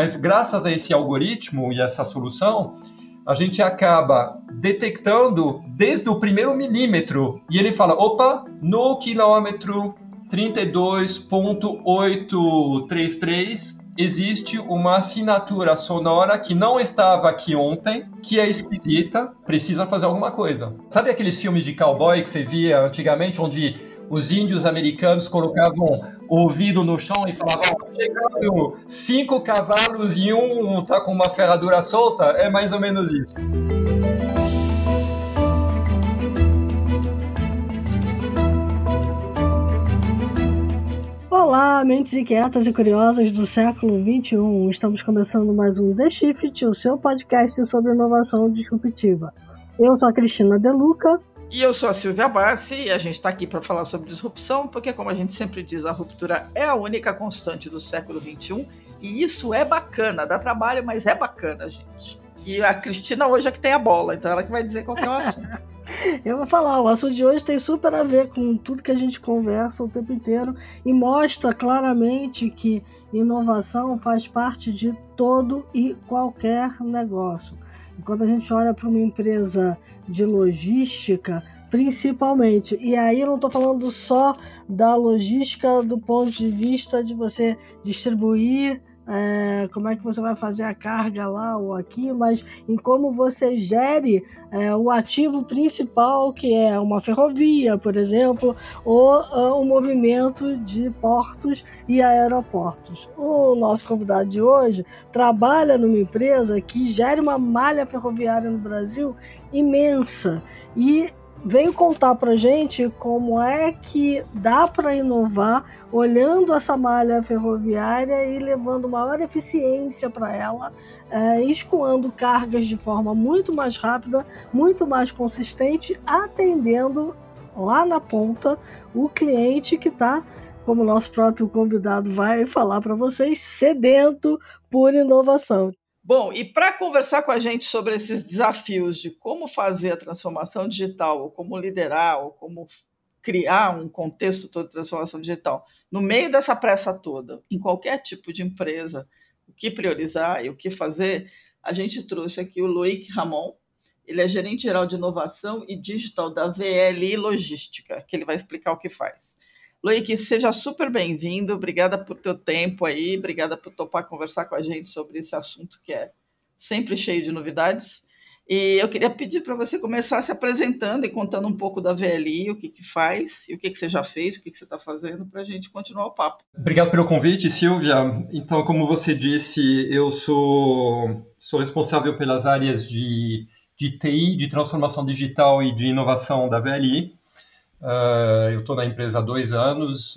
Mas graças a esse algoritmo e essa solução, a gente acaba detectando desde o primeiro milímetro. E ele fala, opa, no quilômetro 32.833 existe uma assinatura sonora que não estava aqui ontem, que é esquisita, precisa fazer alguma coisa. Sabe aqueles filmes de cowboy que você via antigamente, onde os índios americanos colocavam o ouvido no chão e falavam, chegando 5 cavalos e um tá com uma ferradura solta? É mais ou menos isso. Olá, mentes inquietas e curiosas do século XXI. Estamos começando mais um The Shift, o seu podcast sobre inovação disruptiva. Eu sou a Cristina De Luca. E eu sou a Silvia Barsi e a gente está aqui para falar sobre disrupção, porque, como a gente sempre diz, a ruptura é a única constante do século XXI e isso é bacana, dá trabalho, mas é bacana, gente. E a Cristina hoje é que tem a bola, então ela que vai dizer qual que é o assunto. Eu vou falar, o assunto de hoje tem super a ver com tudo que a gente conversa o tempo inteiro e mostra claramente que inovação faz parte de todo e qualquer negócio. E quando a gente olha para uma empresa de logística, principalmente. E aí eu não estou falando só da logística do ponto de vista de você distribuir, como é que você vai fazer a carga lá ou aqui, mas em como você gere o ativo principal, que é uma ferrovia, por exemplo, ou o movimento de portos e aeroportos. O nosso convidado de hoje trabalha numa empresa que gera uma malha ferroviária no Brasil imensa e veio contar para a gente como é que dá para inovar olhando essa malha ferroviária e levando maior eficiência para ela, escoando cargas de forma muito mais rápida, muito mais consistente, atendendo lá na ponta o cliente que está, como o nosso próprio convidado vai falar para vocês, sedento por inovação. Bom, e para conversar com a gente sobre esses desafios de como fazer a transformação digital, ou como liderar, ou como criar um contexto todo de transformação digital, no meio dessa pressa toda, em qualquer tipo de empresa, o que priorizar e o que fazer, a gente trouxe aqui o Loïc Hamon. Ele é gerente geral de inovação e digital da VLI Logística, que ele vai explicar o que faz. Loïc, seja super bem-vindo, obrigada por teu tempo aí, obrigada por topar conversar com a gente sobre esse assunto que é sempre cheio de novidades. E eu queria pedir para você começar se apresentando e contando um pouco da VLI, o que faz, e o que você já fez, o que você está fazendo, para a gente continuar o papo. Obrigado pelo convite, Silvia. Então, como você disse, eu sou responsável pelas áreas de TI, de transformação digital e de inovação da VLI. Eu estou na empresa há 2 anos,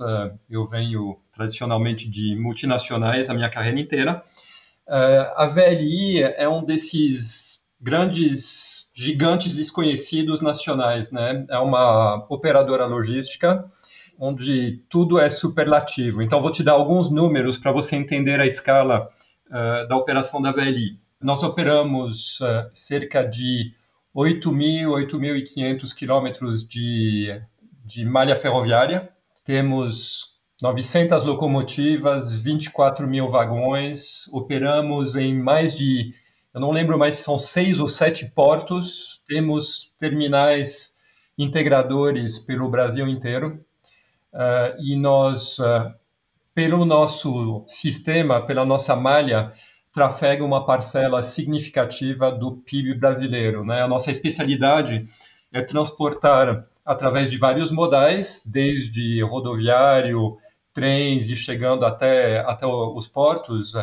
eu venho tradicionalmente de multinacionais a minha carreira inteira. A VLI é um desses grandes gigantes desconhecidos nacionais, né? É uma operadora logística onde tudo é superlativo. Então, vou te dar alguns números para você entender a escala da operação da VLI. Nós operamos cerca de 8.500 quilômetros de malha ferroviária, temos 900 locomotivas, 24.000 vagões, operamos em mais de, eu não lembro mais se são 6 ou 7 portos, temos terminais integradores pelo Brasil inteiro, e nós, pelo nosso sistema, pela nossa malha, trafega uma parcela significativa do PIB brasileiro, né? A nossa especialidade é transportar através de vários modais, desde rodoviário, trens e chegando até os portos,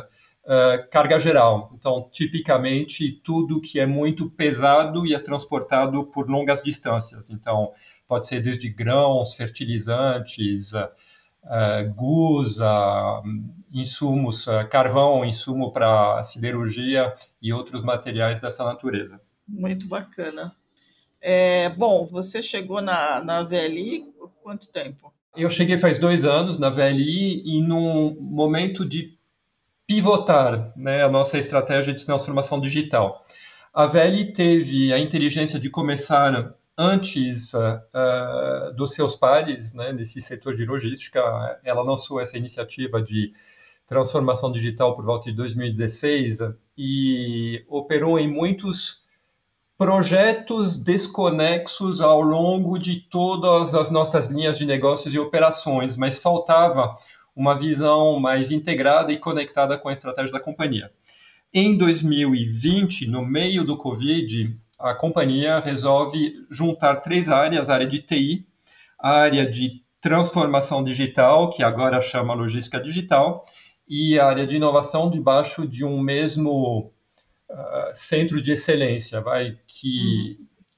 carga geral. Então, tipicamente, tudo que é muito pesado e é transportado por longas distâncias. Então, pode ser desde grãos, fertilizantes, gusa, insumos, carvão, insumo para siderurgia e outros materiais dessa natureza. Muito bacana. Bom, você chegou na VLI por quanto tempo? Eu cheguei faz 2 anos na VLI e num momento de pivotar, né, a nossa estratégia de transformação digital. A VLI teve a inteligência de começar antes dos seus pares, né, nesse setor de logística. Ela lançou essa iniciativa de transformação digital por volta de 2016 e operou em muitos projetos desconexos ao longo de todas as nossas linhas de negócios e operações, mas faltava uma visão mais integrada e conectada com a estratégia da companhia. Em 2020, no meio do Covid, a companhia resolve juntar três áreas: a área de TI, a área de transformação digital, que agora chama logística digital, e a área de inovação debaixo de um mesmo centro de excelência,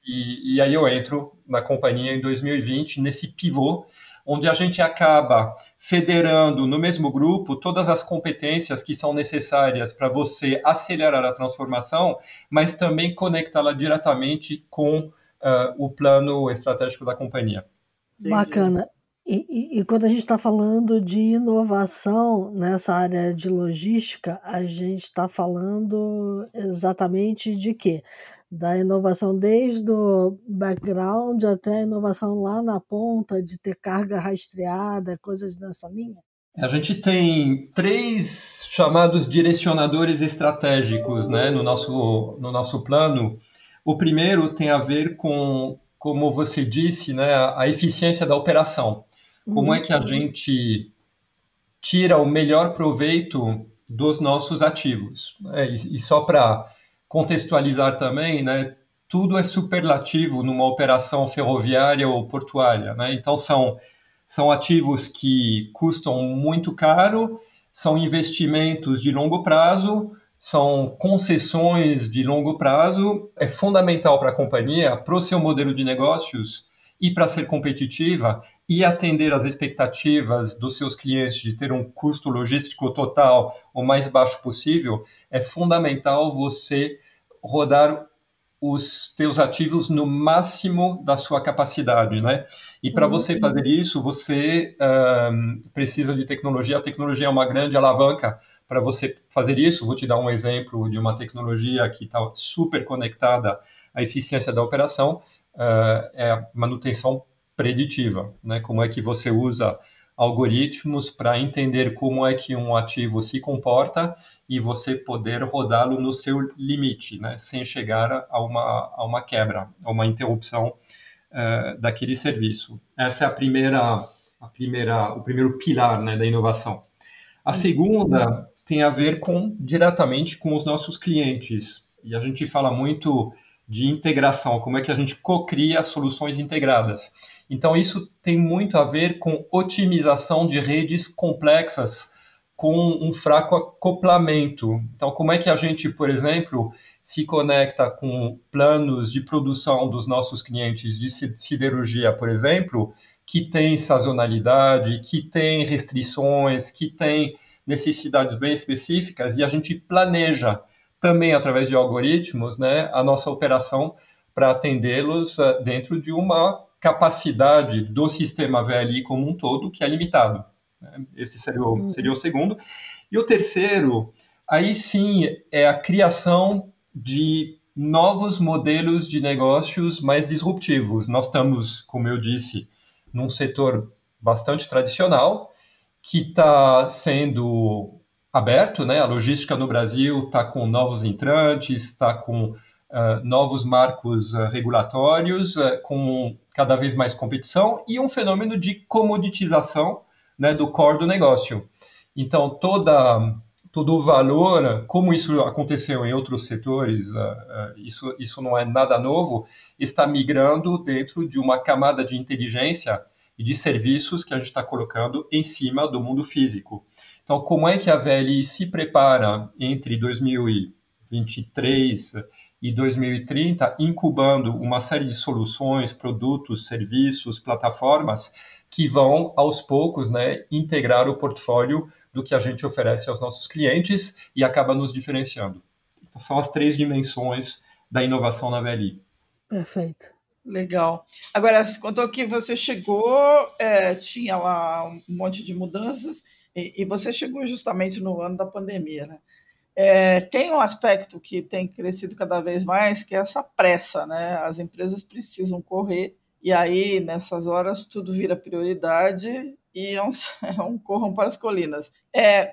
e aí eu entro na companhia em 2020, nesse pivô, onde a gente acaba federando no mesmo grupo todas as competências que são necessárias para você acelerar a transformação, mas também conectá-la diretamente com o plano estratégico da companhia. Bacana. E quando a gente está falando de inovação nessa área de logística, a gente está falando exatamente de quê? Da inovação desde o background até a inovação lá na ponta, de ter carga rastreada, coisas dessa linha? A gente tem três chamados direcionadores estratégicos, né, no nosso plano. O primeiro tem a ver com, como você disse, né, a eficiência da operação. Como é que a gente tira o melhor proveito dos nossos ativos? E só para contextualizar também, né, tudo é superlativo numa operação ferroviária ou portuária, né? Então, são ativos que custam muito caro, são investimentos de longo prazo, são concessões de longo prazo. É fundamental para a companhia, para o seu modelo de negócios e para ser competitiva e atender às expectativas dos seus clientes de ter um custo logístico total o mais baixo possível, é fundamental você rodar os teus ativos no máximo da sua capacidade, né? E para você fazer isso, você precisa de tecnologia. A tecnologia é uma grande alavanca para você fazer isso. Vou te dar um exemplo de uma tecnologia que está super conectada à eficiência da operação, é a manutenção preditiva, né? Como é que você usa algoritmos para entender como é que um ativo se comporta e você poder rodá-lo no seu limite, né? Sem chegar a uma quebra, a uma interrupção daquele serviço. Essa é o primeiro pilar, né, da inovação. A segunda tem a ver diretamente com os nossos clientes, e a gente fala muito de integração, como é que a gente co-cria soluções integradas. Então, isso tem muito a ver com otimização de redes complexas com um fraco acoplamento. Então, como é que a gente, por exemplo, se conecta com planos de produção dos nossos clientes de siderurgia, por exemplo, que tem sazonalidade, que tem restrições, que tem necessidades bem específicas, e a gente planeja também através de algoritmos, né, a nossa operação para atendê-los dentro de uma capacidade do sistema VLI como um todo, que é limitado. Esse seria o segundo. E o terceiro, aí sim, é a criação de novos modelos de negócios mais disruptivos. Nós estamos, como eu disse, num setor bastante tradicional, que está sendo aberto, né? A logística no Brasil está com novos entrantes, está com novos marcos regulatórios, com cada vez mais competição e um fenômeno de comoditização, né, do core do negócio. Então, todo o valor, como isso aconteceu em outros setores, isso não é nada novo, está migrando dentro de uma camada de inteligência e de serviços que a gente está colocando em cima do mundo físico. Então, como é que a VLI se prepara entre 2023 e 2030, incubando uma série de soluções, produtos, serviços, plataformas que vão, aos poucos, né, integrar o portfólio do que a gente oferece aos nossos clientes e acaba nos diferenciando. Então, são as três dimensões da inovação na VLI. Perfeito. Legal. Agora, você contou que você chegou, tinha lá um monte de mudanças, e você chegou justamente no ano da pandemia, né? Tem um aspecto que tem crescido cada vez mais, que é essa pressa, né? As empresas precisam correr, e aí, nessas horas, tudo vira prioridade e corram para as colinas.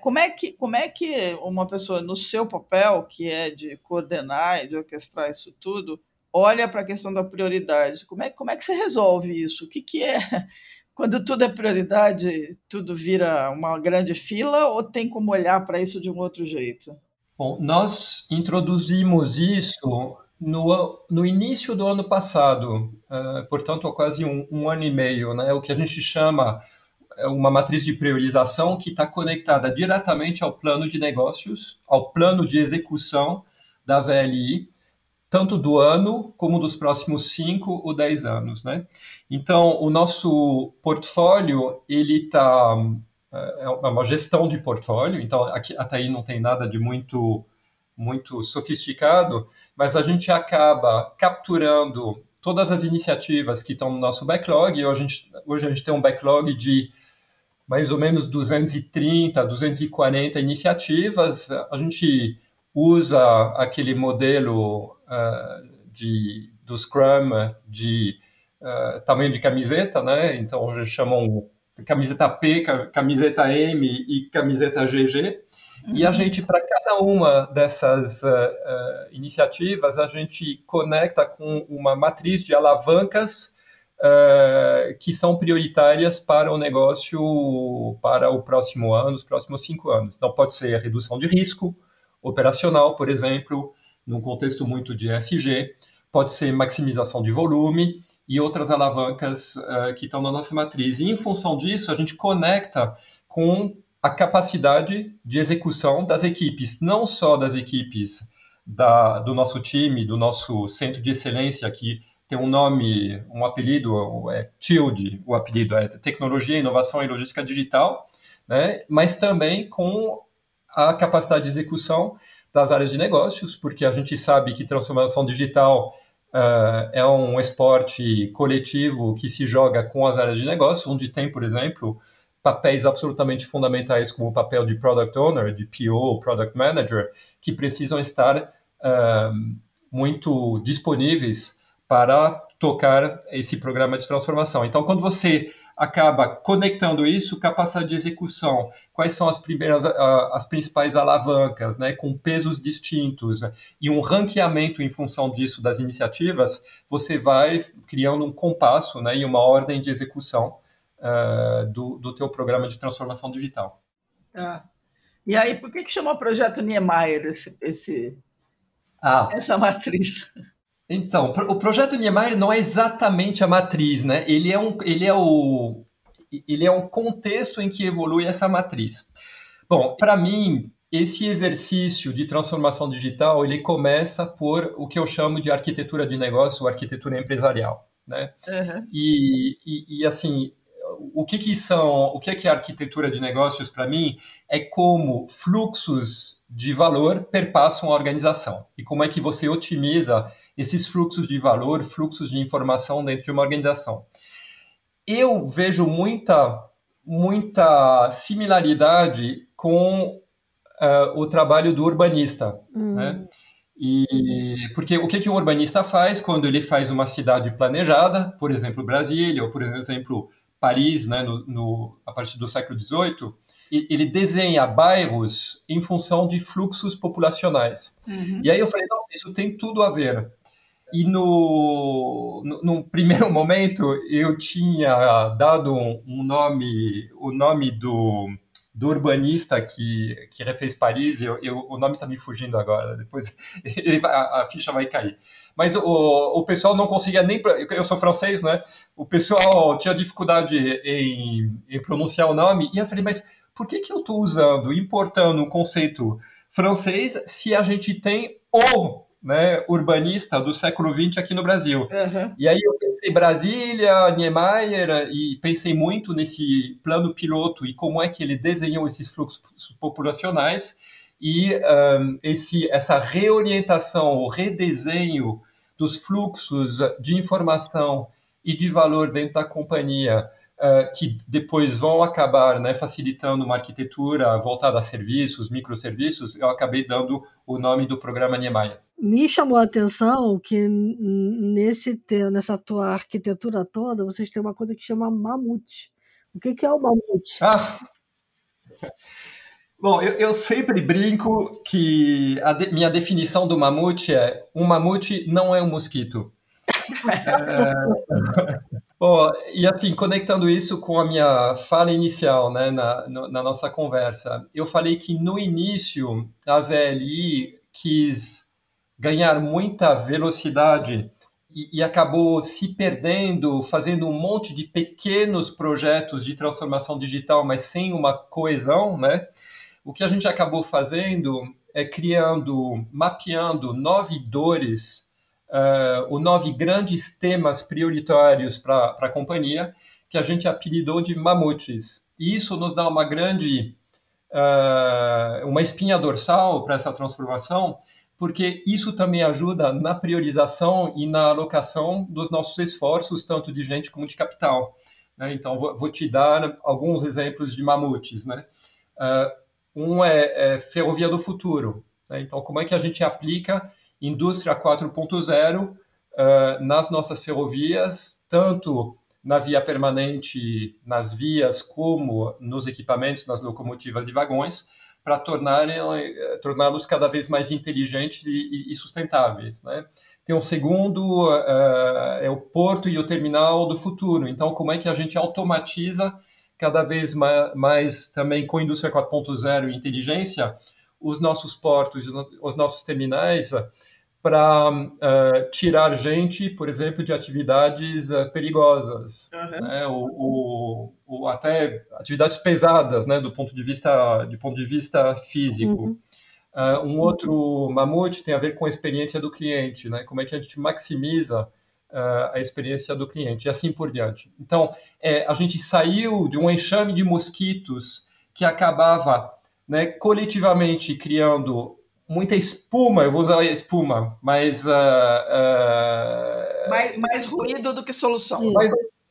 Como é que uma pessoa, no seu papel, que é de coordenar e de orquestrar isso tudo, olha para a questão da prioridade? Como é que você resolve isso? O que é? Quando tudo é prioridade, tudo vira uma grande fila, ou tem como olhar para isso de um outro jeito? Bom, nós introduzimos isso no início do ano passado, portanto, há quase um ano e meio, né? O que a gente chama uma matriz de priorização que está conectada diretamente ao plano de negócios, ao plano de execução da VLI, tanto do ano como dos próximos 5 ou 10 anos, né? Então, o nosso portfólio, ele está... É uma gestão de portfólio, então aqui, até aí não tem nada de muito, muito sofisticado, mas a gente acaba capturando todas as iniciativas que estão no nosso backlog. Hoje a gente tem um backlog de mais ou menos 230, 240 iniciativas. A gente usa aquele modelo do Scrum de tamanho de camiseta, né? Então, hoje chamam camiseta P, camiseta M e camiseta GG. E a gente, para cada uma dessas iniciativas, a gente conecta com uma matriz de alavancas que são prioritárias para o negócio para o próximo ano, os próximos 5 anos. Então, pode ser a redução de risco operacional, por exemplo, num contexto muito de ESG, pode ser maximização de volume, e outras alavancas que estão na nossa matriz. E, em função disso, a gente conecta com a capacidade de execução das equipes, não só das equipes do nosso time, do nosso centro de excelência, que tem um nome, um apelido, é TILDE, o apelido é Tecnologia, Inovação e Logística Digital, né? Mas também com a capacidade de execução das áreas de negócios, porque a gente sabe que transformação digital é um esporte coletivo que se joga com as áreas de negócio, onde tem, por exemplo, papéis absolutamente fundamentais como o papel de Product Owner, de PO, Product Manager, que precisam estar muito disponíveis para tocar esse programa de transformação. Então, quando você acaba conectando isso, capacidade de execução, quais são as principais alavancas, né, com pesos distintos, e um ranqueamento em função disso das iniciativas, você vai criando um compasso, né, e uma ordem de execução do teu programa de transformação digital. Ah. E aí, por que chama Projeto Niemeyer essa matriz? Então, o Projeto Niemeyer não é exatamente a matriz, né? Ele é um contexto em que evolui essa matriz. Bom, para mim, esse exercício de transformação digital, ele começa por o que eu chamo de arquitetura de negócio, ou arquitetura empresarial, né? Uhum. E assim, o que é a arquitetura de negócios para mim é como fluxos de valor perpassam a organização e como é que você otimiza esses fluxos de valor, fluxos de informação dentro de uma organização. Eu vejo muita similaridade com o trabalho do urbanista, né? E porque o que o urbanista faz quando ele faz uma cidade planejada, por exemplo, Brasília, ou por exemplo, Paris, né, a partir do século XVIII, ele desenha bairros em função de fluxos populacionais. Uhum. E aí eu falei, nossa, isso tem tudo a ver. E no primeiro momento, eu tinha dado o nome do urbanista que refez Paris, o nome está me fugindo agora, depois a ficha vai cair. Mas o pessoal não conseguia nem... Eu sou francês, né? O pessoal tinha dificuldade em pronunciar o nome, e eu falei, mas por que eu estou importando um conceito francês se a gente tem o... né, urbanista do século XX aqui no Brasil. Uhum. E aí eu pensei Brasília, Niemeyer, e pensei muito nesse plano piloto e como é que ele desenhou esses fluxos populacionais e essa reorientação, o redesenho dos fluxos de informação e de valor dentro da companhia, que depois vão acabar, né, facilitando uma arquitetura voltada a serviços, microserviços. Eu acabei dando o nome do programa Niemeyer. Me chamou a atenção que nessa tua arquitetura toda, vocês têm uma coisa que chama mamute. O que é o mamute? Bom, eu sempre brinco que a minha definição do mamute é: um mamute não é um mosquito. Bom, e assim, conectando isso com a minha fala inicial, né, na nossa conversa, eu falei que no início a VLI quis ganhar muita velocidade e acabou se perdendo, fazendo um monte de pequenos projetos de transformação digital, mas sem uma coesão, né? O que a gente acabou fazendo é mapeando 9 dores, os 9 grandes temas prioritários para a companhia, que a gente apelidou de mamutes. E isso nos dá uma grande uma espinha dorsal para essa transformação, porque isso também ajuda na priorização e na alocação dos nossos esforços, tanto de gente como de capital, né? Então, vou te dar alguns exemplos de mamutes, né? Um é ferrovia do futuro, né? Então, como é que a gente aplica indústria 4.0 nas nossas ferrovias, tanto na via permanente, nas vias, como nos equipamentos, nas locomotivas e vagões, para torná-los cada vez mais inteligentes e sustentáveis, né? Tem um segundo, é o porto e o terminal do futuro. Então, como é que a gente automatiza cada vez mais também com a indústria 4.0 e inteligência, os nossos portos, os nossos terminais, para tirar gente, por exemplo, de atividades perigosas, uhum, né? ou até atividades pesadas, né? do ponto de vista físico. Uhum. Um outro mamute tem a ver com a experiência do cliente, né? Como é que a gente maximiza a experiência do cliente, e assim por diante. Então, a gente saiu de um enxame de mosquitos que acabava, né, coletivamente criando muita espuma, eu vou usar espuma, mas... Mais ruído do que solução.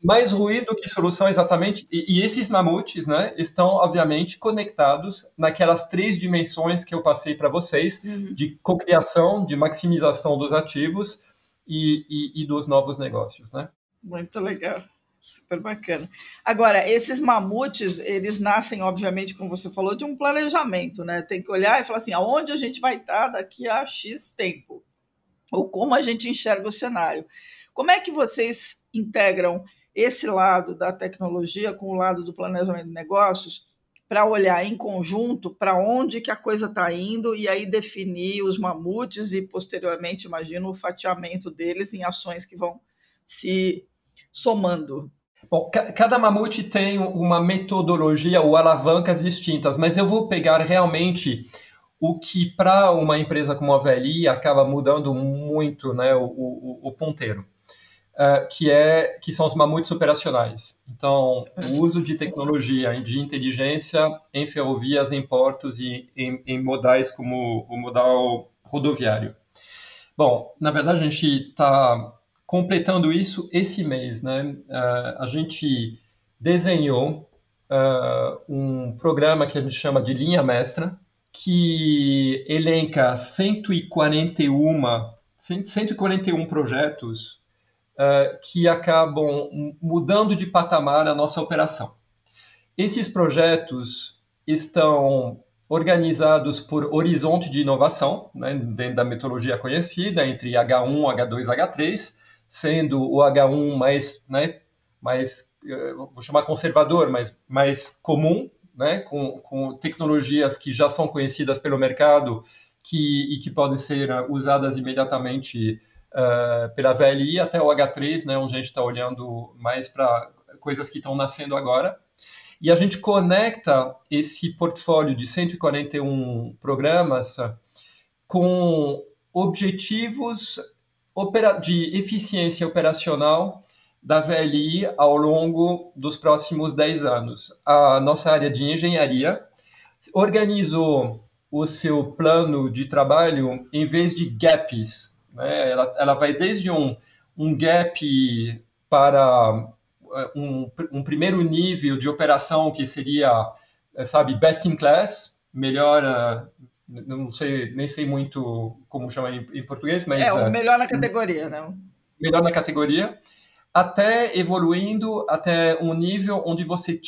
Mais ruído que solução, exatamente. E esses mamutes, né, estão, obviamente, conectados naquelas 3 dimensões que eu passei para vocês, uhum, de cocriação, de maximização dos ativos e dos novos negócios, né? Muito legal. Super bacana. Agora, esses mamutes, eles nascem, obviamente, como você falou, de um planejamento, né? Tem que olhar e falar assim, aonde a gente vai estar daqui a X tempo? Ou como a gente enxerga o cenário? Como é que vocês integram esse lado da tecnologia com o lado do planejamento de negócios para olhar em conjunto para onde que a coisa está indo e aí definir os mamutes e, posteriormente, imagino, o fatiamento deles em ações que vão se somando? Bom, cada mamute tem uma metodologia ou alavancas distintas, mas eu vou pegar realmente o que para uma empresa como a VLI acaba mudando muito, né, o ponteiro, que são os mamutes operacionais. Então, o uso de tecnologia e de inteligência em ferrovias, em portos e em modais como o modal rodoviário. Bom, na verdade, a gente está completando isso esse mês, né? A gente desenhou um programa que a gente chama de Linha Mestra, que elenca 141 projetos que acabam mudando de patamar a nossa operação. Esses projetos estão organizados por horizonte de inovação, né, dentro da metodologia conhecida, entre H1, H2, H3, sendo o H1 mais, né, mais, vou chamar conservador, mas mais comum, né, com tecnologias que já são conhecidas pelo mercado e que podem ser usadas imediatamente pela VLI, até o H3, né, onde a gente está olhando mais para coisas que estão nascendo agora. E a gente conecta esse portfólio de 141 programas com objetivos de eficiência operacional da VLI ao longo dos próximos 10 anos. A nossa área de engenharia organizou o seu plano de trabalho em vez de gaps, né? Ela vai desde um gap para um primeiro nível de operação que seria, sabe, best in class, melhor... Não sei, nem sei muito como chama em português, mas... É, o melhor na categoria, né? Melhor na categoria, até evoluindo até um nível onde você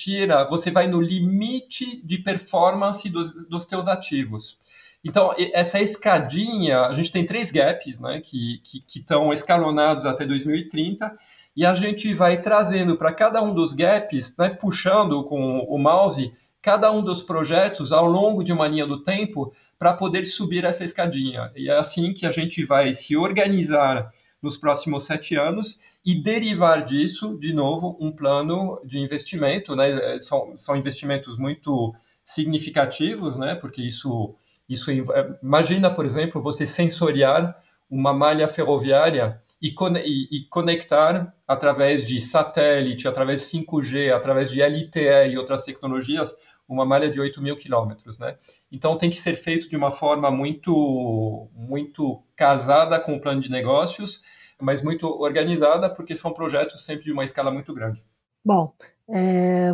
vai no limite de performance dos teus ativos. Então, essa escadinha, a gente tem 3 gaps, né, que estão escalonados até 2030, e a gente vai trazendo para cada um dos gaps, né, puxando com o mouse, cada um dos projetos ao longo de uma linha do tempo para poder subir essa escadinha. E é assim que a gente vai se organizar nos próximos 7 anos e derivar disso, de novo, um plano de investimento, né? São investimentos muito significativos, né? Porque isso imagina, por exemplo, você sensoriar uma malha ferroviária e conectar através de satélite, através de 5G, através de LTE e outras tecnologias, uma malha de 8 mil quilômetros, né? Então, tem que ser feito de uma forma muito, muito casada com o plano de negócios, mas muito organizada, porque são projetos sempre de uma escala muito grande. Bom,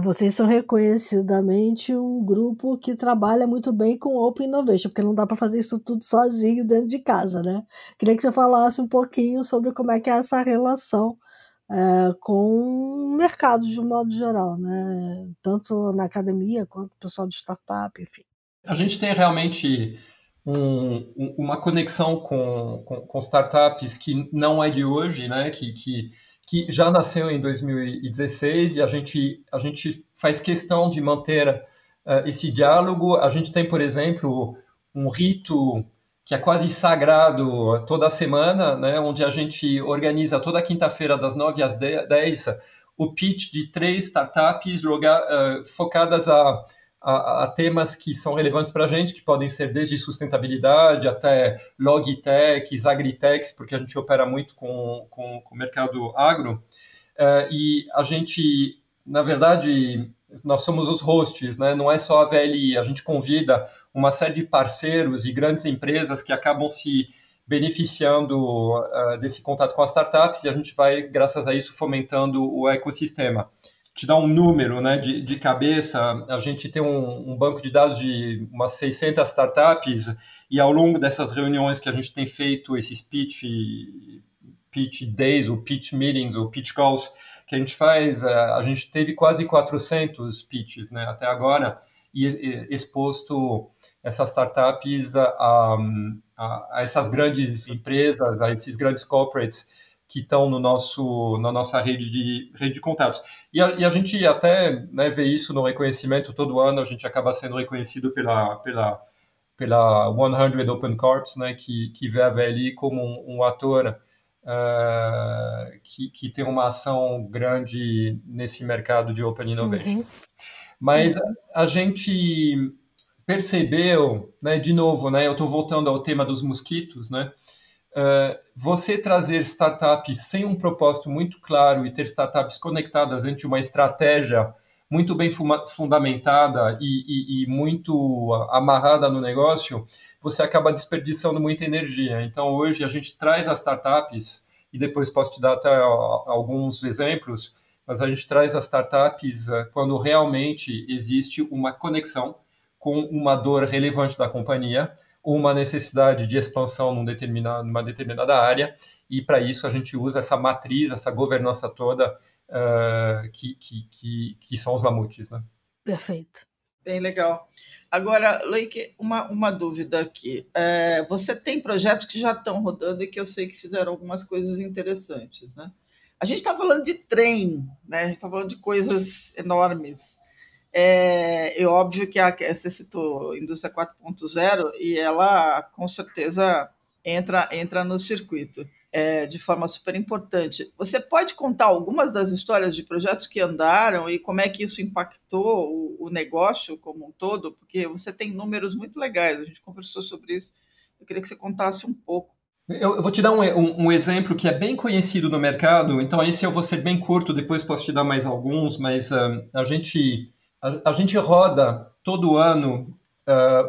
vocês são reconhecidamente um grupo que trabalha muito bem com Open Innovation, porque não dá para fazer isso tudo sozinho dentro de casa, né? Queria que você falasse um pouquinho sobre como é que é essa relação com o mercado de um modo geral, né? Tanto na academia quanto o pessoal de startup, enfim. A gente tem realmente uma conexão com startups que não é de hoje, né? Que já nasceu em 2016 e a gente faz questão de manter esse diálogo. A gente tem, por exemplo, um rito que é quase sagrado toda semana, né, onde a gente organiza toda quinta-feira das 9 às 10 o pitch de 3 startups focadas a temas que são relevantes para a gente, que podem ser desde sustentabilidade até logtechs, agritechs, porque a gente opera muito com o mercado agro. E a gente, na verdade, nós somos os hosts, né? Não é só a VLI, a gente convida uma série de parceiros e grandes empresas que acabam se beneficiando desse contato com as startups e a gente vai, graças a isso, fomentando o ecossistema. Te dar um número, né, de cabeça, a gente tem um banco de dados de umas 600 startups e ao longo dessas reuniões que a gente tem feito, esses pitch days, ou pitch meetings, ou pitch calls que a gente faz, a gente teve quase 400 pitches, né, até agora, e exposto essas startups a essas grandes empresas, a esses grandes corporates, que estão na nossa rede de contatos. E a gente até, né, vê isso no reconhecimento todo ano, a gente acaba sendo reconhecido pela 100 Open Corps, né, que vê a VLI como um ator que tem uma ação grande nesse mercado de Open Innovation. Uhum. Mas a gente percebeu, né, de novo, né, eu estou voltando ao tema dos mosquitos, né? Você trazer startups sem um propósito muito claro e ter startups conectadas entre uma estratégia muito bem fundamentada e muito amarrada no negócio, você acaba desperdiçando muita energia. Então, hoje, a gente traz as startups, e depois posso te dar até alguns exemplos, mas a gente traz as startups quando realmente existe uma conexão com uma dor relevante da companhia, uma necessidade de expansão numa determinada área, e para isso a gente usa essa matriz, essa governança toda, que são os mamutes, né? Perfeito. Bem legal. Agora, Loïc, uma dúvida aqui. Você tem projetos que já estão rodando e que eu sei que fizeram algumas coisas interessantes, né? A gente está falando de trem, né? A gente está falando de coisas enormes. É óbvio que você citou Indústria 4.0 e ela, com certeza, entra no circuito de forma super importante. Você pode contar algumas das histórias de projetos que andaram e como é que isso impactou o negócio como um todo? Porque você tem números muito legais, a gente conversou sobre isso. Eu queria que você contasse um pouco. Eu vou te dar um exemplo que é bem conhecido no mercado, então esse eu vou ser bem curto, depois posso te dar mais alguns, mas a gente roda todo ano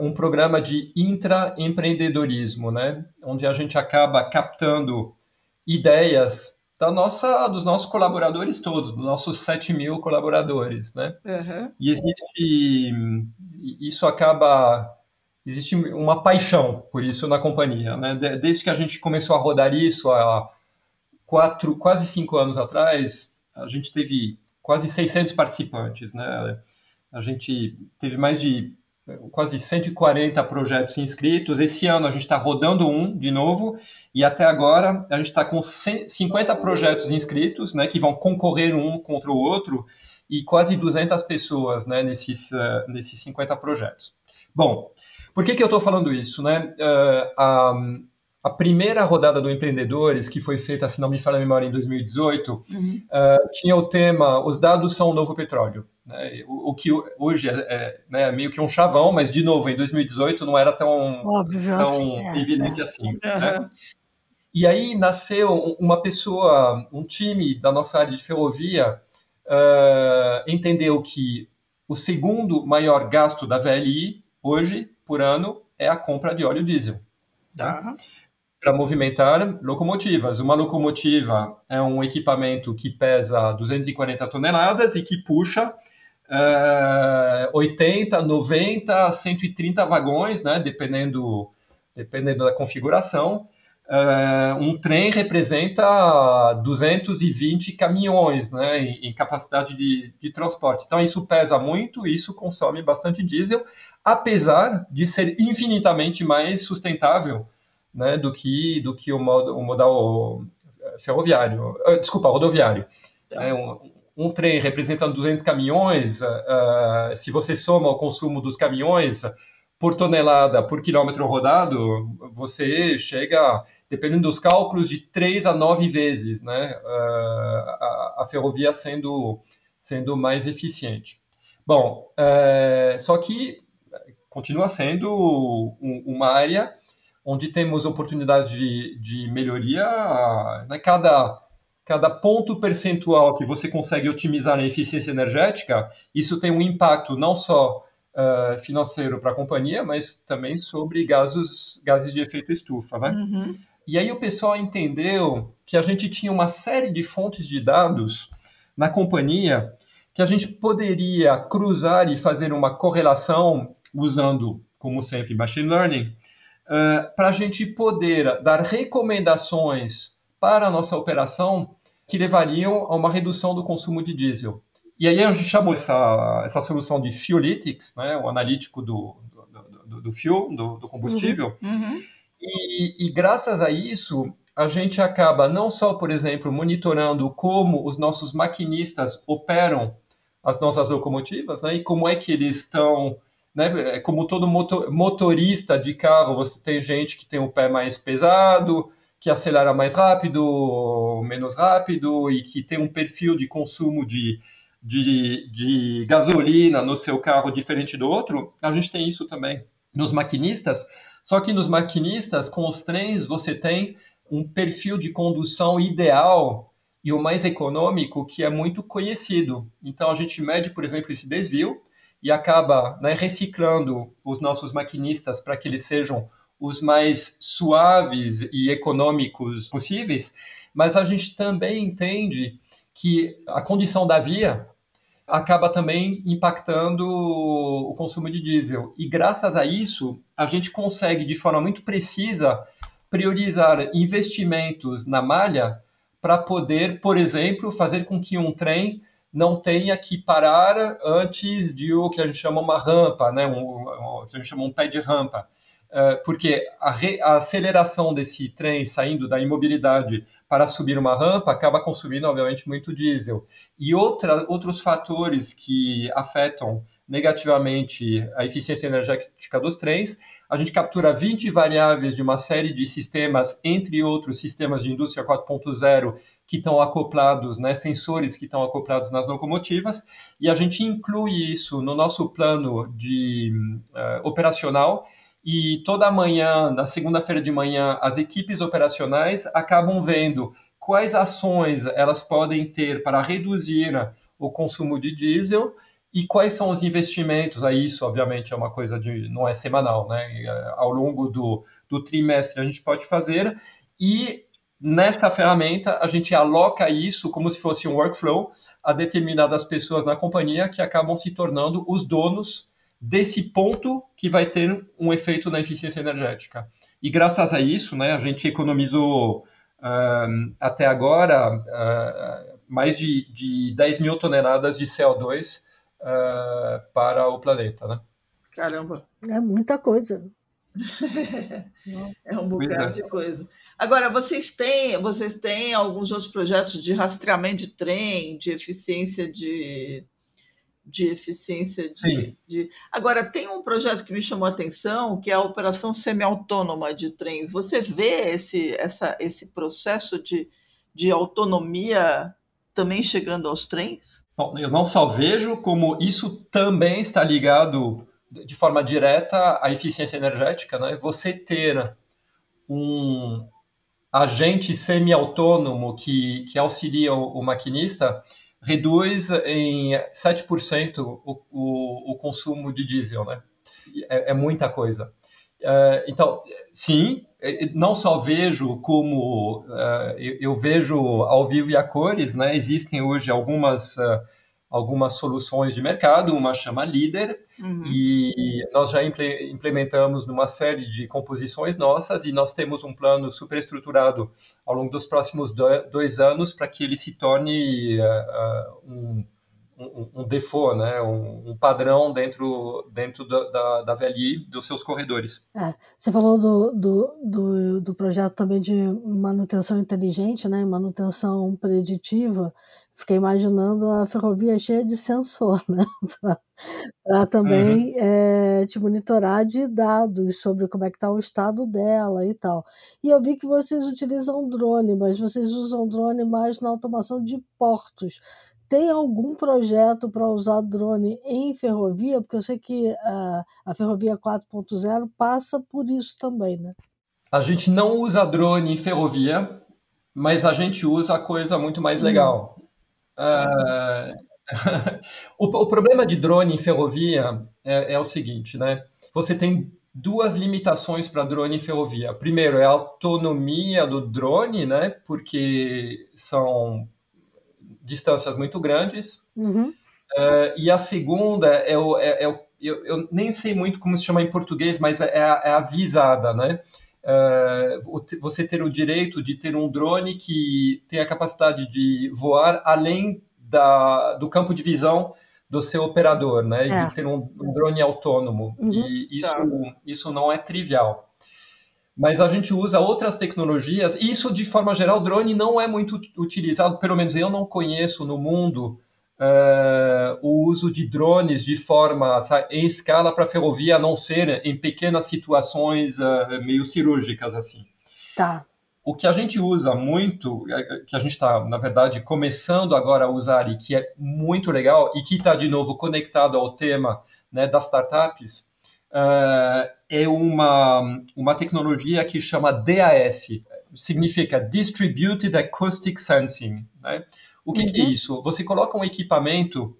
um programa de intraempreendedorismo, né? Onde a gente acaba captando ideias dos nossos colaboradores todos, dos nossos 7 mil colaboradores, né? Uhum. E existe uma paixão por isso na companhia, né? Desde que a gente começou a rodar isso há quase 5 anos atrás, a gente teve quase 600 participantes, né? A gente teve mais de quase 140 projetos inscritos. Esse ano a gente está rodando um de novo e até agora a gente está com 50 projetos inscritos, né, que vão concorrer um contra o outro, e quase 200 pessoas, né, nesses 50 projetos. Bom, por que eu estou falando isso, né? A primeira rodada do Empreendedores, que foi feita, se não me falha a memória, em 2018, tinha o tema Os Dados São o Novo Petróleo, né? O que hoje é, né, meio que um chavão, mas, de novo, em 2018 não era tão, evidente assim. Né? E aí nasceu uma pessoa, um time da nossa área de ferrovia, entendeu que o segundo maior gasto da VLI, hoje, por ano, é a compra de óleo diesel. Tá? Para movimentar locomotivas. Uma locomotiva é um equipamento que pesa 240 toneladas e que puxa 80, 90, 130 vagões, né? dependendo da configuração. Um trem representa 220 caminhões, né? em capacidade de transporte. Então, isso pesa muito e isso consome bastante diesel, apesar de ser infinitamente mais sustentável, né, do que o modal ferroviário, desculpa, rodoviário. Tá. É um trem representando 200 caminhões, se você soma o consumo dos caminhões por tonelada, por quilômetro rodado, você chega, dependendo dos cálculos, de 3 a 9 vezes, né, a ferrovia sendo mais eficiente. Bom, só que continua sendo uma área onde temos oportunidades de melhoria, né? Cada ponto percentual que você consegue otimizar na eficiência energética, isso tem um impacto não só financeiro para a companhia, mas também sobre gases de efeito estufa. Né? Uhum. E aí o pessoal entendeu que a gente tinha uma série de fontes de dados na companhia que a gente poderia cruzar e fazer uma correlação usando, como sempre, machine learning, para a gente poder dar recomendações para a nossa operação que levariam a uma redução do consumo de diesel. E aí a gente chamou essa solução de Fuelytics, né, o analítico do fuel, do combustível. Uhum. E graças a isso, a gente acaba não só, por exemplo, monitorando como os nossos maquinistas operam as nossas locomotivas, né, e como é que eles estão... Né? Como todo motorista de carro, você tem gente que tem o pé mais pesado, que acelera mais rápido, menos rápido, e que tem um perfil de consumo de gasolina no seu carro diferente do outro. A gente tem isso também nos maquinistas, só que nos maquinistas, com os trens, você tem um perfil de condução ideal e o mais econômico, que é muito conhecido. Então, a gente mede, por exemplo, esse desvio, e acaba, né, reciclando os nossos maquinistas para que eles sejam os mais suaves e econômicos possíveis, mas a gente também entende que a condição da via acaba também impactando o consumo de diesel. E graças a isso, a gente consegue, de forma muito precisa, priorizar investimentos na malha para poder, por exemplo, fazer com que um trem não tenha que parar antes de o que a gente chama uma rampa, né? Que a gente chama um pé de rampa, porque a aceleração desse trem saindo da imobilidade para subir uma rampa acaba consumindo, obviamente, muito diesel. E outros fatores que afetam negativamente a eficiência energética dos trens, a gente captura 20 variáveis de uma série de sistemas, entre outros sistemas de indústria 4.0 que estão acoplados, né, sensores que estão acoplados nas locomotivas, e a gente inclui isso no nosso plano de operacional, e toda manhã, na segunda-feira de manhã, as equipes operacionais acabam vendo quais ações elas podem ter para reduzir o consumo de diesel. E quais são os investimentos? Aí isso, obviamente, é uma coisa não é semanal, né? Ao longo do trimestre a gente pode fazer. E nessa ferramenta a gente aloca isso como se fosse um workflow a determinadas pessoas na companhia que acabam se tornando os donos desse ponto que vai ter um efeito na eficiência energética. E graças a isso, né, a gente economizou até agora, mais de 10 mil toneladas de CO2 para o planeta, né? Caramba! É muita coisa. É um bocado de coisa. Agora, vocês têm alguns outros projetos de rastreamento de trem, de eficiência de... Agora, tem um projeto que me chamou a atenção, que é a operação semi-autônoma de trens. Você vê esse processo de autonomia também chegando aos trens? Bom, eu não só vejo, como isso também está ligado de forma direta à eficiência energética, né? Você ter um agente semi-autônomo que auxilia o maquinista reduz em 7% o consumo de diesel, né? É muita coisa. Então, sim, não só vejo como... eu vejo ao vivo e a cores, né? Existem hoje algumas soluções de mercado, uma chama Líder, e nós já implementamos numa série de composições nossas, e nós temos um plano superestruturado ao longo dos próximos 2 anos para que ele se torne um default, né? um padrão dentro da VLI, dos seus corredores. Você falou do projeto também de manutenção inteligente, né? Manutenção preditiva. Fiquei imaginando a ferrovia cheia de sensor, né? Para também te monitorar de dados sobre como é que está o estado dela e tal. E eu vi que vocês utilizam drone, mas vocês usam drone mais na automação de portos. Tem algum projeto para usar drone em ferrovia? Porque eu sei que a ferrovia 4.0 passa por isso também, né? A gente não usa drone em ferrovia, mas a gente usa coisa muito mais legal. O problema de drone em ferrovia é o seguinte, né? Você tem 2 limitações para drone em ferrovia. Primeiro, é a autonomia do drone, né? Porque são distâncias muito grandes. E a segunda eu nem sei muito como se chama em português, mas é a visada, né? Você ter o direito de ter um drone que tem a capacidade de voar além do campo de visão do seu operador, né? De ter um drone autônomo. E isso não é trivial. Mas a gente usa outras tecnologias. Isso, de forma geral, o drone não é muito utilizado, pelo menos eu não conheço no mundo o uso de drones de forma em escala para ferrovia, a não ser em pequenas situações meio cirúrgicas assim. O que a gente usa muito, que a gente está, na verdade, começando agora a usar e que é muito legal e que está, de novo, conectado ao tema, né, das startups, é uma tecnologia que chama DAS, significa Distributed Acoustic Sensing, né? O que que é isso? Você coloca um equipamento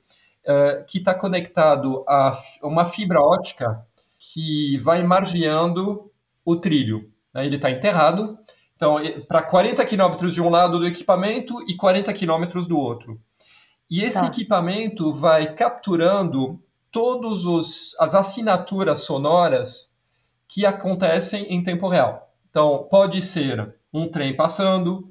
que está conectado a uma fibra ótica que vai margeando o trilho, né? Ele está enterrado, então, para 40 quilômetros de um lado do equipamento e 40 quilômetros do outro. E esse equipamento vai capturando todas as assinaturas sonoras que acontecem em tempo real. Então, pode ser um trem passando,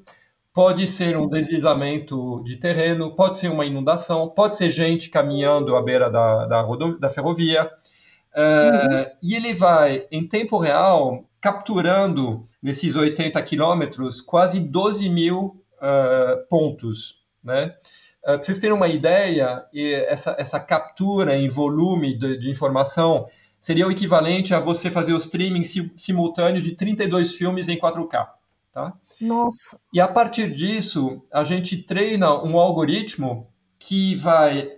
pode ser um deslizamento de terreno, pode ser uma inundação, pode ser gente caminhando à beira da ferrovia. E ele vai, em tempo real, capturando, nesses 80 quilômetros, quase 12 mil pontos, né? Para vocês terem uma ideia, essa captura em volume de informação seria o equivalente a você fazer o streaming simultâneo de 32 filmes em 4K. Tá? Nossa. E a partir disso, a gente treina um algoritmo que vai,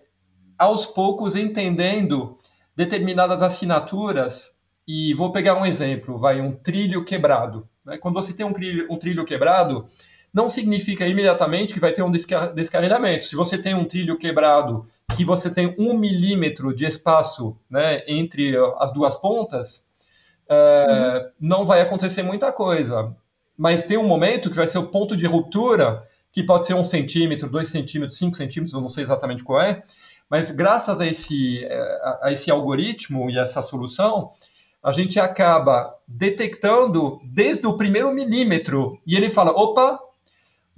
aos poucos, entendendo determinadas assinaturas. E vou pegar um exemplo, um trilho quebrado, né? Quando você tem um trilho quebrado, não significa imediatamente que vai ter um descarrilhamento. Se você tem um trilho quebrado, que você tem 1 milímetro de espaço, né, entre as duas pontas, não vai acontecer muita coisa. Mas tem um momento que vai ser o ponto de ruptura, que pode ser 1 centímetro, 2 centímetros, 5 centímetros, eu não sei exatamente qual é, mas graças a esse algoritmo e essa solução, a gente acaba detectando desde o primeiro milímetro, e ele fala, opa,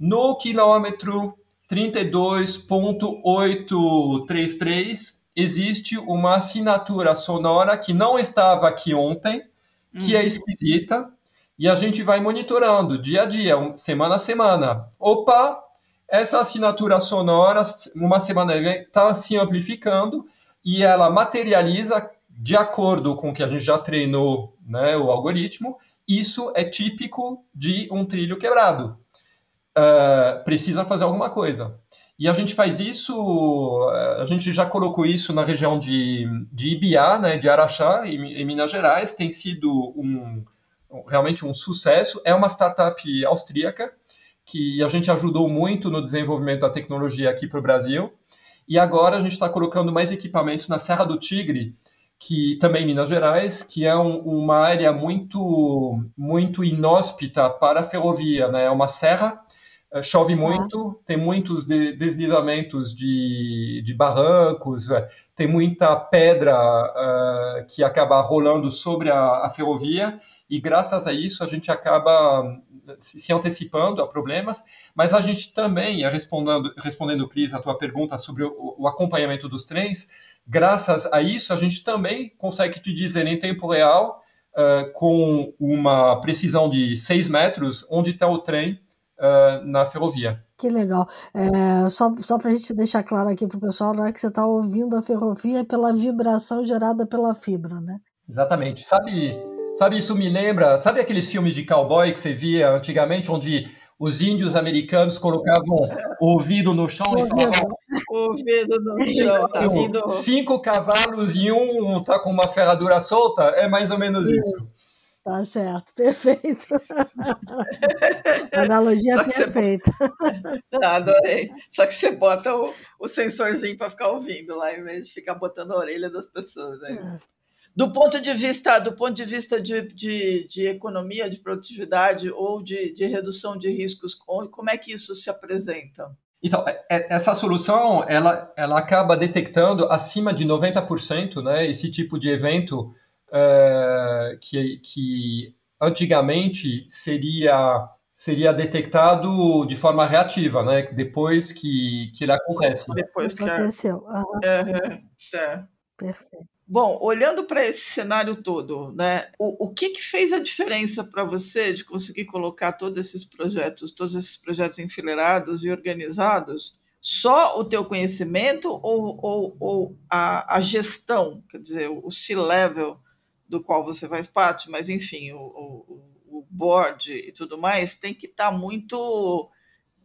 No quilômetro 32.833, existe uma assinatura sonora que não estava aqui ontem, que é esquisita, e a gente vai monitorando dia a dia, semana a semana. Opa, essa assinatura sonora, uma semana está se amplificando e ela materializa de acordo com o que a gente já treinou, né, o algoritmo. Isso é típico de um trilho quebrado. Precisa fazer alguma coisa. E a gente faz isso, a gente já colocou isso na região de Ibiá, né, de Araxá, em Minas Gerais, tem sido realmente um sucesso. É uma startup austríaca que a gente ajudou muito no desenvolvimento da tecnologia aqui para o Brasil. E agora a gente está colocando mais equipamentos na Serra do Tigre, que também em Minas Gerais, que é uma área muito, muito inóspita para a ferrovia, né? É uma serra, chove muito, tem muitos deslizamentos de barrancos, tem muita pedra que acaba rolando sobre a ferrovia, e graças a isso a gente acaba se antecipando a problemas, mas a gente também, respondendo, Cris, a tua pergunta sobre o acompanhamento dos trens, graças a isso a gente também consegue te dizer em tempo real, com uma precisão de 6 metros, onde está o trem na ferrovia. Que legal. Só para a gente deixar claro aqui para o pessoal, não é que você está ouvindo a ferrovia pela vibração gerada pela fibra, né? Exatamente. Sabe, isso me lembra... Sabe aqueles filmes de cowboy que você via antigamente, onde os índios americanos colocavam o ouvido no chão e falavam... O ouvido no chão, tá vindo... 5 cavalos e um tá com uma ferradura solta? É mais ou menos isso. Tá certo, perfeito. Analogia perfeita. Ah, adorei. Só que você bota o sensorzinho para ficar ouvindo lá, em vez de ficar botando a orelha das pessoas. É isso. Do ponto de vista de economia, de produtividade ou de redução de riscos, como é que isso se apresenta? Então, essa solução ela acaba detectando acima de 90%, né, esse tipo de evento que antigamente seria detectado de forma reativa, né, depois que ele acontece. Depois que aconteceu. Perfeito. Bom, olhando para esse cenário todo, né, o que fez a diferença para você de conseguir colocar todos esses projetos enfileirados e organizados? Só o teu conhecimento ou a gestão, quer dizer, o C-level do qual você faz parte, mas enfim, o board e tudo mais, tem que estar muito,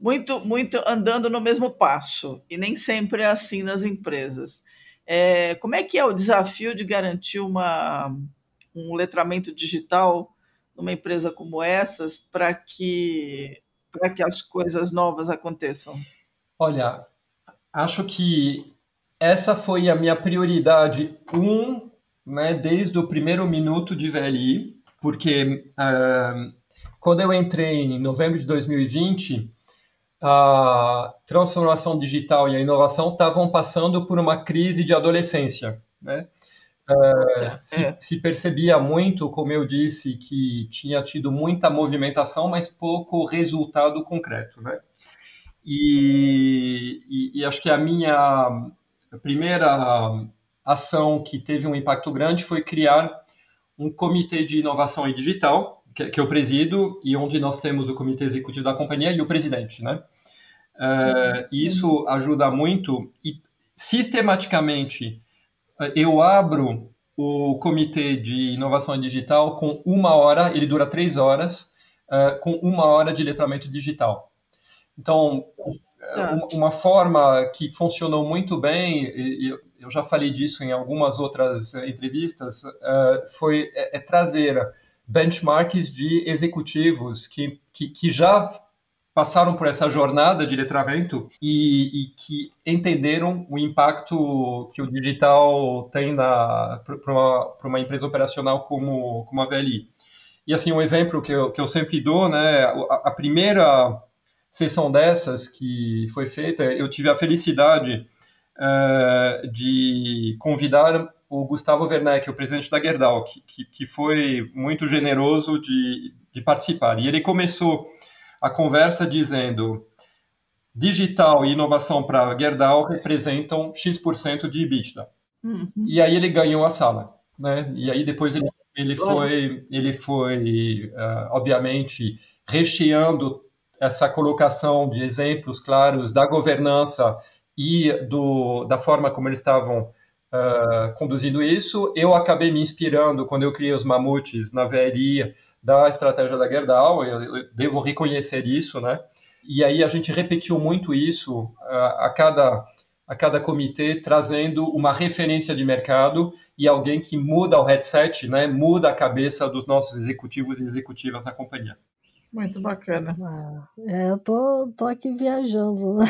muito, muito andando no mesmo passo, e nem sempre é assim nas empresas. Como é que é o desafio de garantir um letramento digital numa empresa como essas para que as coisas novas aconteçam? Olha, acho que essa foi a minha prioridade né, desde o primeiro minuto de VLI, porque quando eu entrei em novembro de 2020... a transformação digital e a inovação estavam passando por uma crise de adolescência, né? Se percebia muito, como eu disse, que tinha tido muita movimentação, mas pouco resultado concreto, né? E acho que a minha primeira ação que teve um impacto grande foi criar um comitê de inovação e digital, que eu presido, e onde nós temos o comitê executivo da companhia e o presidente, né? Isso ajuda muito, e sistematicamente eu abro o comitê de inovação digital com 1 hora, ele dura 3 horas, com 1 hora de letramento digital. Então, uma forma que funcionou muito bem, e eu já falei disso em algumas outras entrevistas, foi trazer benchmarks de executivos que já passaram por essa jornada de letramento e que entenderam o impacto que o digital tem para uma empresa operacional como a VLI. E assim, um exemplo que eu sempre dou, né, a primeira sessão dessas que foi feita, eu tive a felicidade de convidar o Gustavo Werneck, o presidente da Gerdau, que foi muito generoso de participar. E ele começou a a conversa dizendo: digital e inovação para Gerdau representam X% de EBITDA. Uhum. E aí ele ganhou a sala, né? E aí depois ele foi obviamente, recheando essa colocação de exemplos claros da governança e da forma como eles estavam conduzindo isso. Eu acabei me inspirando quando eu criei os mamutes na VLI da estratégia da Gerdau, eu devo reconhecer isso, né? E aí a gente repetiu muito isso a cada comitê, trazendo uma referência de mercado e alguém que muda o headset, né? Muda a cabeça dos nossos executivos e executivas na companhia. Muito bacana. Eu tô aqui viajando.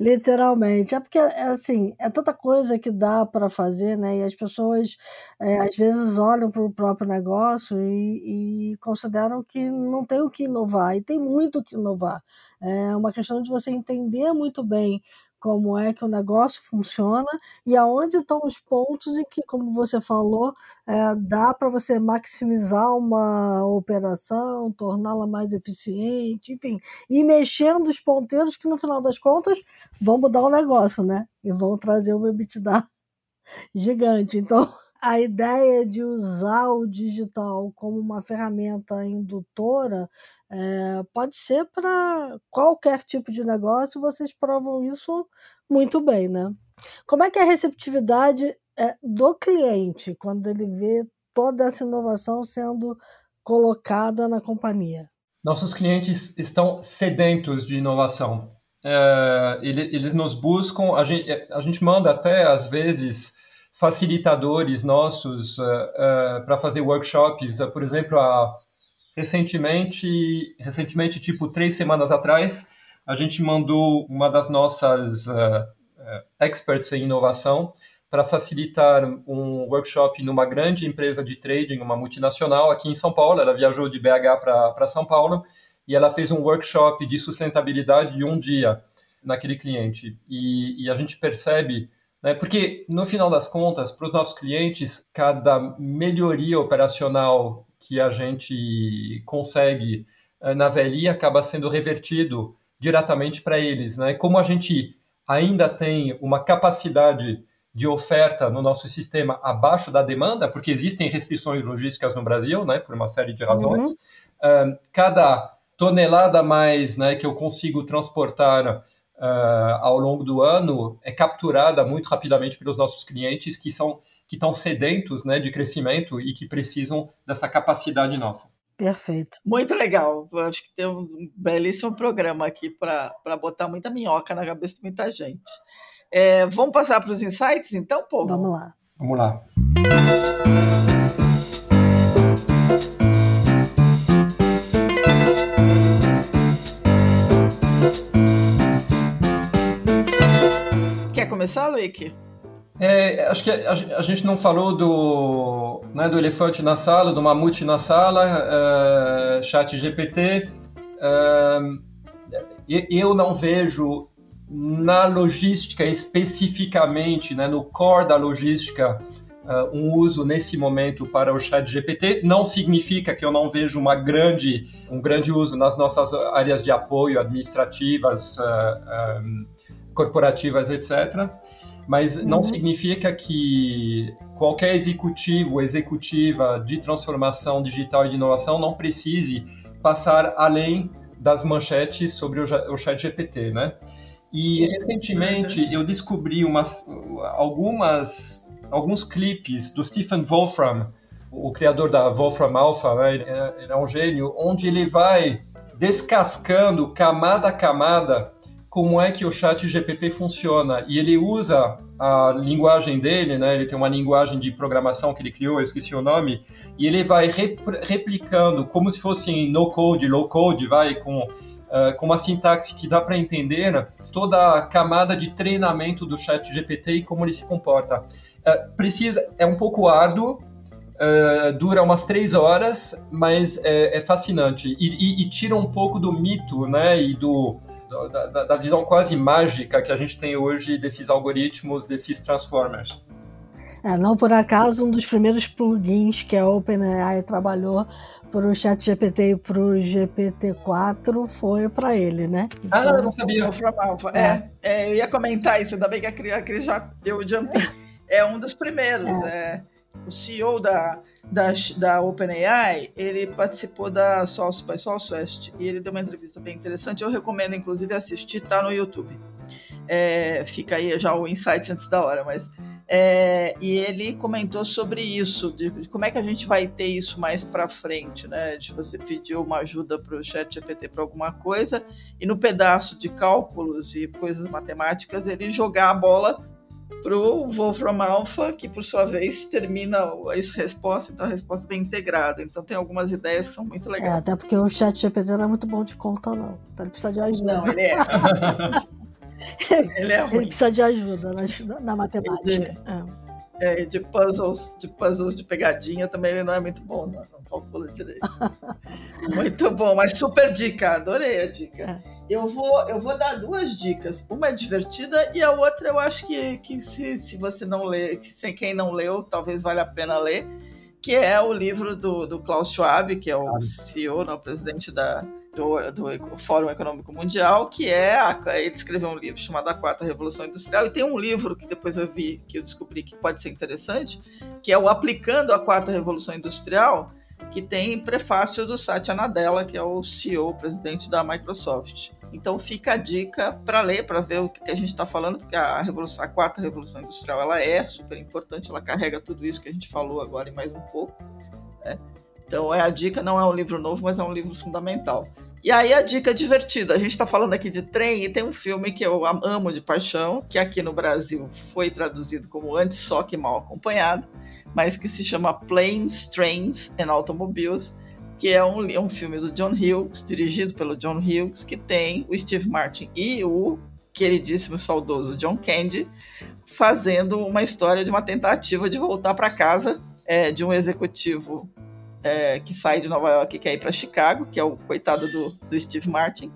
Literalmente. É porque, assim, é tanta coisa que dá para fazer, né? E as pessoas, às vezes, olham para o próprio negócio e consideram que não tem o que inovar. E tem muito o que inovar. É uma questão de você entender muito bem como é que o negócio funciona e aonde estão os pontos em que, como você falou, dá para você maximizar uma operação, torná-la mais eficiente, enfim, e mexendo os ponteiros que, no final das contas, vão mudar o negócio, né? E vão trazer uma EBITDA gigante. Então, a ideia de usar o digital como uma ferramenta indutora pode ser para qualquer tipo de negócio, vocês provam isso muito bem, né? Como é que é a receptividade do cliente quando ele vê toda essa inovação sendo colocada na companhia? Nossos clientes estão sedentos de inovação. Eles nos buscam, a gente manda até, às vezes, facilitadores nossos para fazer workshops. Por exemplo, Recentemente, tipo 3 semanas atrás, a gente mandou uma das nossas experts em inovação para facilitar um workshop numa grande empresa de trading, uma multinacional, aqui em São Paulo. Ela viajou de BH para São Paulo e ela fez um workshop de sustentabilidade de um dia naquele cliente. E a gente percebe, né, porque, no final das contas, para os nossos clientes, cada melhoria operacional que a gente consegue na VLI acaba sendo revertido diretamente para eles, né? Como a gente ainda tem uma capacidade de oferta no nosso sistema abaixo da demanda, porque existem restrições logísticas no Brasil, né, por uma série de razões, cada tonelada a mais, né, que eu consigo transportar ao longo do ano é capturada muito rapidamente pelos nossos clientes, que estão sedentos, né, de crescimento e que precisam dessa capacidade nossa. Perfeito. Muito legal. Acho que tem um belíssimo programa aqui para botar muita minhoca na cabeça de muita gente. Vamos passar para os insights, então, povo? Vamos lá. Vamos lá. Quer começar, Loïc? Acho que a gente não falou do elefante na sala, do mamute na sala, ChatGPT. Eu não vejo na logística especificamente, né, no core da logística, um uso nesse momento para o ChatGPT. Não significa que eu não vejo um grande uso nas nossas áreas de apoio administrativas, corporativas, etc., mas não significa que qualquer executivo ou executiva de transformação digital e de inovação não precise passar além das manchetes sobre o ChatGPT, né? E recentemente eu descobri alguns clipes do Stephen Wolfram, o criador da Wolfram Alpha, né? Ele é um gênio, onde ele vai descascando camada a camada como é que o ChatGPT funciona. E ele usa a linguagem dele, né? Ele tem uma linguagem de programação que ele criou, eu esqueci o nome, e ele vai replicando como se fosse no-code, low-code, com uma sintaxe que dá para entender toda a camada de treinamento do ChatGPT e como ele se comporta. É um pouco árduo, dura umas 3 horas, mas é fascinante. E tira um pouco do mito, né? E da visão quase mágica que a gente tem hoje desses algoritmos, desses transformers. Não por acaso, um dos primeiros plugins que a OpenAI trabalhou para o ChatGPT e para o GPT-4 foi para ele, né? Então, eu não sabia. Wolfram Alpha. Eu ia comentar isso, ainda bem que a Cris já deu o jumping. É um dos primeiros. O CEO da OpenAI, ele participou da South by Southwest e ele deu uma entrevista bem interessante. Eu recomendo, inclusive, assistir, tá no YouTube. Fica aí já o insight antes da hora, mas... e ele comentou sobre isso, de como é que a gente vai ter isso mais para frente, né? De você pedir uma ajuda para o ChatGPT para alguma coisa e no pedaço de cálculos e coisas matemáticas ele jogar a bola para o Wolfram Alpha, que por sua vez termina a resposta, então a resposta vem integrada. Então tem algumas ideias que são muito legais. Até porque o ChatGPT não é muito bom de conta, não. Então ele precisa de ajuda. Não, ele é. Ele precisa de ajuda na matemática. De puzzles de pegadinha também ele não é muito bom, não calcula direito. Muito bom, mas super dica, adorei a dica. Eu vou dar duas dicas, uma é divertida e a outra eu acho que se você não lê, se quem não leu, talvez valha a pena ler, que é o livro do Klaus Schwab, que é o CEO, o presidente do Fórum Econômico Mundial, que ele escreveu um livro chamado A Quarta Revolução Industrial, e tem um livro que depois eu vi, que eu descobri que pode ser interessante, que é o Aplicando a Quarta Revolução Industrial, que tem prefácio do Satya Nadella, que é o CEO, presidente da Microsoft. Então fica a dica para ler, para ver o que a gente está falando, porque a Quarta Revolução Industrial ela é super importante, ela carrega tudo isso que a gente falou agora e mais um pouco, né? Então a dica não é um livro novo, mas é um livro fundamental. E aí a dica divertida, a gente está falando aqui de trem e tem um filme que eu amo de paixão, que aqui no Brasil foi traduzido como Antes Só que Mal Acompanhado, mas que se chama Planes, Trains and Automobiles, que é um filme do John Hughes, dirigido pelo John Hughes, que tem o Steve Martin e o queridíssimo saudoso John Candy fazendo uma história de uma tentativa de voltar para casa de um executivo que sai de Nova York e quer ir para Chicago, que é o coitado do Steve Martin,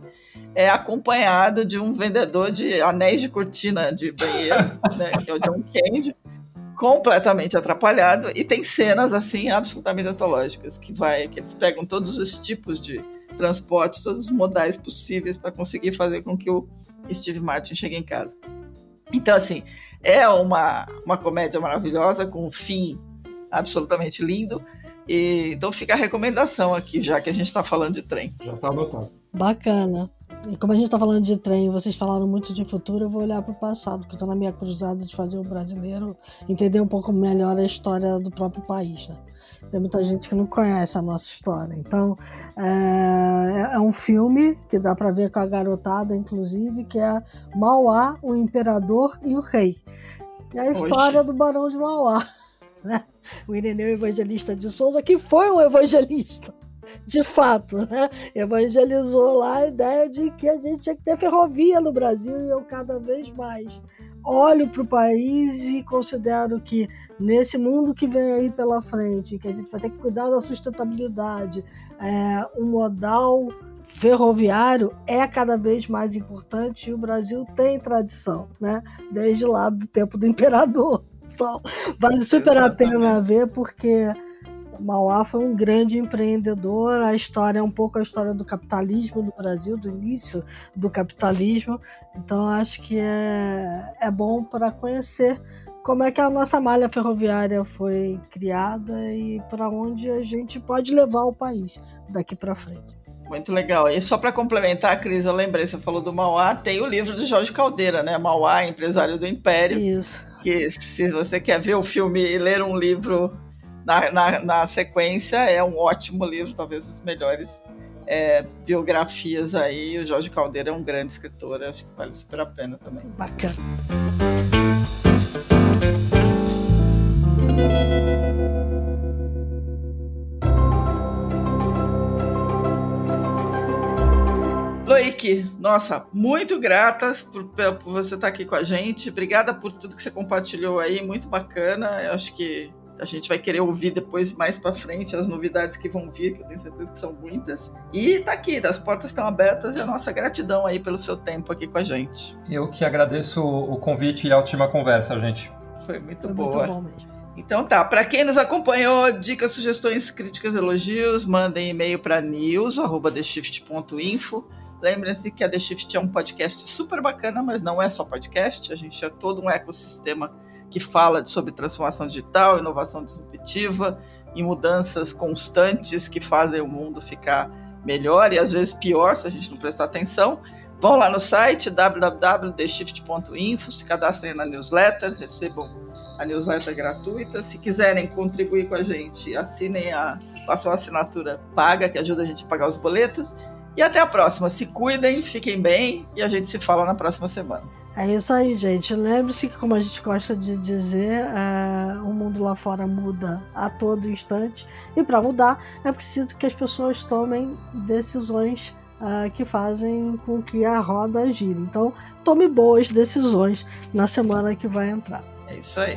acompanhado de um vendedor de anéis de cortina de banheiro, né, que é o John Candy, completamente atrapalhado, e tem cenas assim absolutamente antológicas, que eles pegam todos os tipos de transporte, todos os modais possíveis para conseguir fazer com que o Steve Martin chegue em casa. Então, assim, é uma comédia maravilhosa, com um fim absolutamente lindo. Então fica a recomendação aqui, já que a gente está falando de trem. Já está anotado. Bacana. E como a gente está falando de trem, vocês falaram muito de futuro, eu vou olhar para o passado, porque eu estou na minha cruzada de fazer o brasileiro entender um pouco melhor a história do próprio país, né? Tem muita gente que não conhece a nossa história. Então, é um filme que dá para ver com a garotada, inclusive, que é Mauá, o Imperador e o Rei. É a história do Barão de Mauá, né? O Ireneu Evangelista de Souza, que foi um evangelista, de fato, né? Evangelizou lá a ideia de que a gente tinha que ter ferrovia no Brasil, e eu cada vez mais olho para o país e considero que nesse mundo que vem aí pela frente, que a gente vai ter que cuidar da sustentabilidade, um modal ferroviário é cada vez mais importante, e o Brasil tem tradição, né? Desde lá do tempo do imperador. Vale super a pena ver, porque Mauá foi um grande empreendedor. A história é um pouco a história do capitalismo no Brasil, do início do capitalismo. Então acho que é bom para conhecer como é que a nossa malha ferroviária foi criada e para onde a gente pode levar o país daqui para frente. Muito legal. E só para complementar, Cris, eu lembrei, você falou do Mauá, tem o livro de Jorge Caldeira, né? Mauá, Empresário do Império. Isso. Que se você quer ver o filme e ler um livro na sequência, é um ótimo livro, talvez os melhores biografias aí. O Jorge Caldeira é um grande escritor, acho que vale super a pena também. Bacana. Loïc, nossa, muito gratas por você estar aqui com a gente. Obrigada por tudo que você compartilhou aí, muito bacana. Eu acho que a gente vai querer ouvir depois, mais para frente, as novidades que vão vir, que eu tenho certeza que são muitas. E tá aqui, as portas estão abertas, e a nossa gratidão aí pelo seu tempo aqui com a gente. Eu que agradeço o convite e a última conversa, gente. Foi muito boa. Muito bom mesmo. Então tá, para quem nos acompanhou, dicas, sugestões, críticas, elogios, mandem e-mail para news@theshift.info. Lembrem-se que a The Shift é um podcast super bacana, mas não é só podcast, a gente é todo um ecossistema que fala sobre transformação digital, inovação disruptiva e mudanças constantes que fazem o mundo ficar melhor e às vezes pior se a gente não prestar atenção. Vão lá no site www.theshift.info, se cadastrem na newsletter, recebam a newsletter gratuita. Se quiserem contribuir com a gente, assinem façam a assinatura paga, que ajuda a gente a pagar os boletos. E até a próxima. Se cuidem, fiquem bem e a gente se fala na próxima semana. É isso aí, gente. Lembre-se que, como a gente gosta de dizer, o mundo lá fora muda a todo instante. E para mudar, é preciso que as pessoas tomem decisões que fazem com que a roda gire. Então, tome boas decisões na semana que vai entrar. É isso aí.